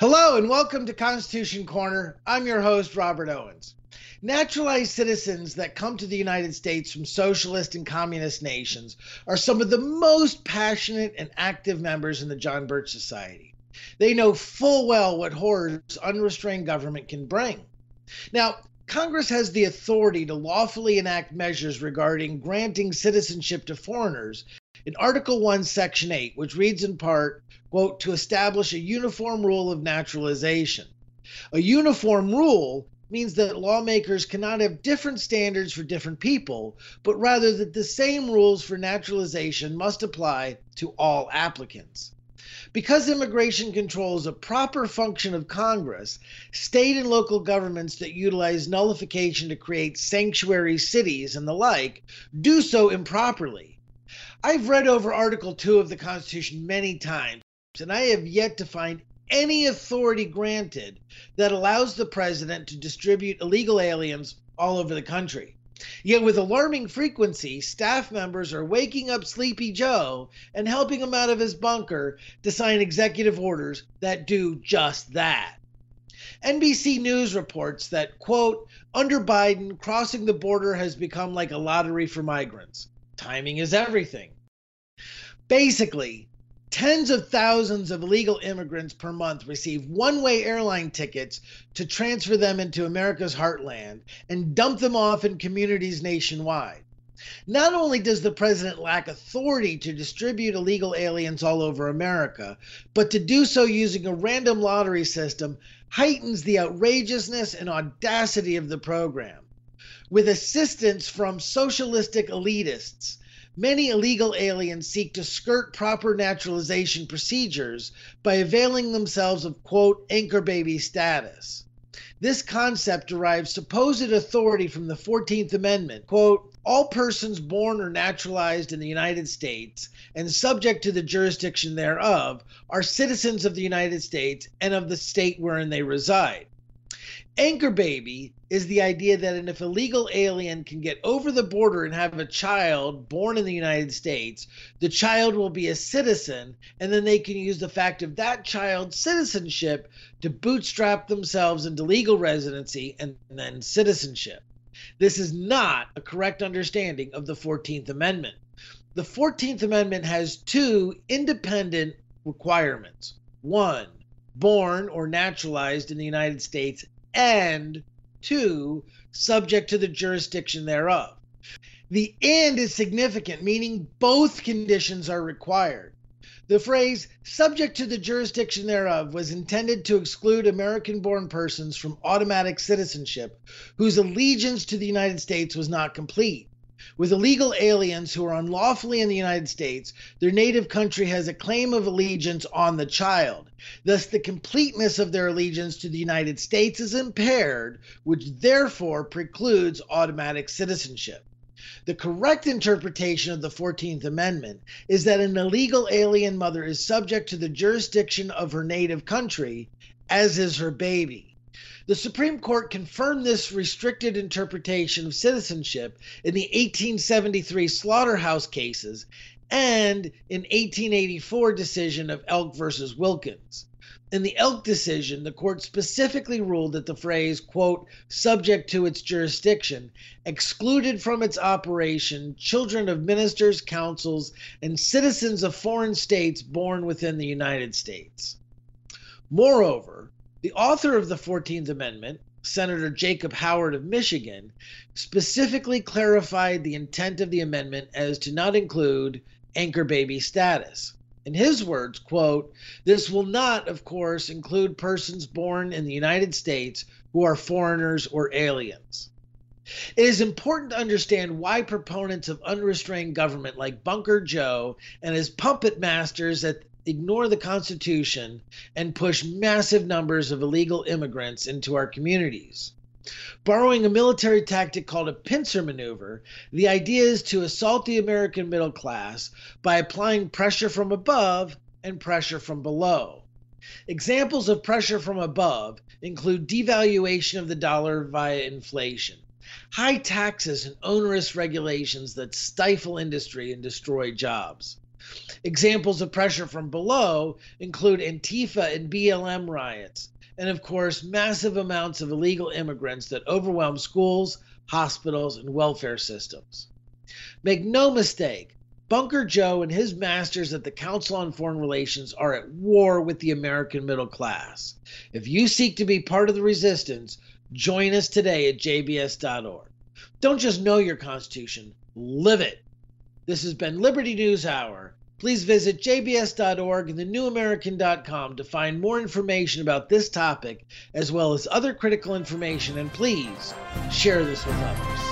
Hello and welcome to Constitution Corner. I'm your host, Robert Owens. Naturalized citizens that come to the United States from socialist and communist nations are some of the most passionate and active members in the John Birch Society. They know full well what horrors unrestrained government can bring. Now, Congress has the authority to lawfully enact measures regarding granting citizenship to foreigners in Article I, Section 8, which reads in part, quote, to establish a uniform rule of naturalization. A uniform rule means that lawmakers cannot have different standards for different people, but rather that the same rules for naturalization must apply to all applicants. Because immigration control is a proper function of Congress, state and local governments that utilize nullification to create sanctuary cities and the like do so improperly. I've read over Article II of the Constitution many times, and I have yet to find any authority granted that allows the president to distribute illegal aliens all over the country. Yet with alarming frequency, staff members are waking up Sleepy Joe and helping him out of his bunker to sign executive orders that do just that. NBC News reports that, quote, under Biden, crossing the border has become like a lottery for migrants. Timing is everything. Basically, tens of thousands of illegal immigrants per month receive one-way airline tickets to transfer them into America's heartland and dump them off in communities nationwide. Not only does the president lack authority to distribute illegal aliens all over America, but to do so using a random lottery system heightens the outrageousness and audacity of the program. With assistance from socialistic elitists, many illegal aliens seek to skirt proper naturalization procedures by availing themselves of, quote, anchor baby status. This concept derives supposed authority from the 14th Amendment, quote, all persons born or naturalized in the United States and subject to the jurisdiction thereof are citizens of the United States and of the state wherein they reside. Anchor baby is the idea that if an illegal alien can get over the border and have a child born in the United States, the child will be a citizen, and then they can use the fact of that child's citizenship to bootstrap themselves into legal residency and then citizenship. This is not a correct understanding of the 14th Amendment. The 14th Amendment has two independent requirements. One, born or naturalized in the United States, and two, subject to the jurisdiction thereof. The and is significant, meaning both conditions are required. The phrase subject to the jurisdiction thereof was intended to exclude American-born persons from automatic citizenship whose allegiance to the United States was not complete. With illegal aliens who are unlawfully in the United States, their native country has a claim of allegiance on the child. Thus, the completeness of their allegiance to the United States is impaired, which therefore precludes automatic citizenship. The correct interpretation of the 14th Amendment is that an illegal alien mother is subject to the jurisdiction of her native country, as is her baby. The Supreme Court confirmed this restricted interpretation of citizenship in the 1873 Slaughterhouse Cases and an 1884 decision of Elk versus Wilkins. In the Elk decision, the court specifically ruled that the phrase, quote, subject to its jurisdiction, excluded from its operation children of ministers, councils, and citizens of foreign states born within the United States. Moreover, the author of the 14th Amendment, Senator Jacob Howard of Michigan, specifically clarified the intent of the amendment as to not include anchor baby status. In his words, quote, this will not, of course, include persons born in the United States who are foreigners or aliens. It is important to understand why proponents of unrestrained government like Bunker Joe and his puppet masters at ignore the Constitution and push massive numbers of illegal immigrants into our communities. Borrowing a military tactic called a pincer maneuver, the idea is to assault the American middle class by applying pressure from above and pressure from below. Examples of pressure from above include devaluation of the dollar via inflation, high taxes and onerous regulations that stifle industry and destroy jobs. Examples of pressure from below include Antifa and BLM riots, and of course, massive amounts of illegal immigrants that overwhelm schools, hospitals, and welfare systems. Make no mistake, Bunker Joe and his masters at the Council on Foreign Relations are at war with the American middle class. If you seek to be part of the resistance, join us today at JBS.org. Don't just know your Constitution, live it. This has been Liberty News Hour. Please visit JBS.org and thenewamerican.com to find more information about this topic, as well as other critical information, and please share this with others.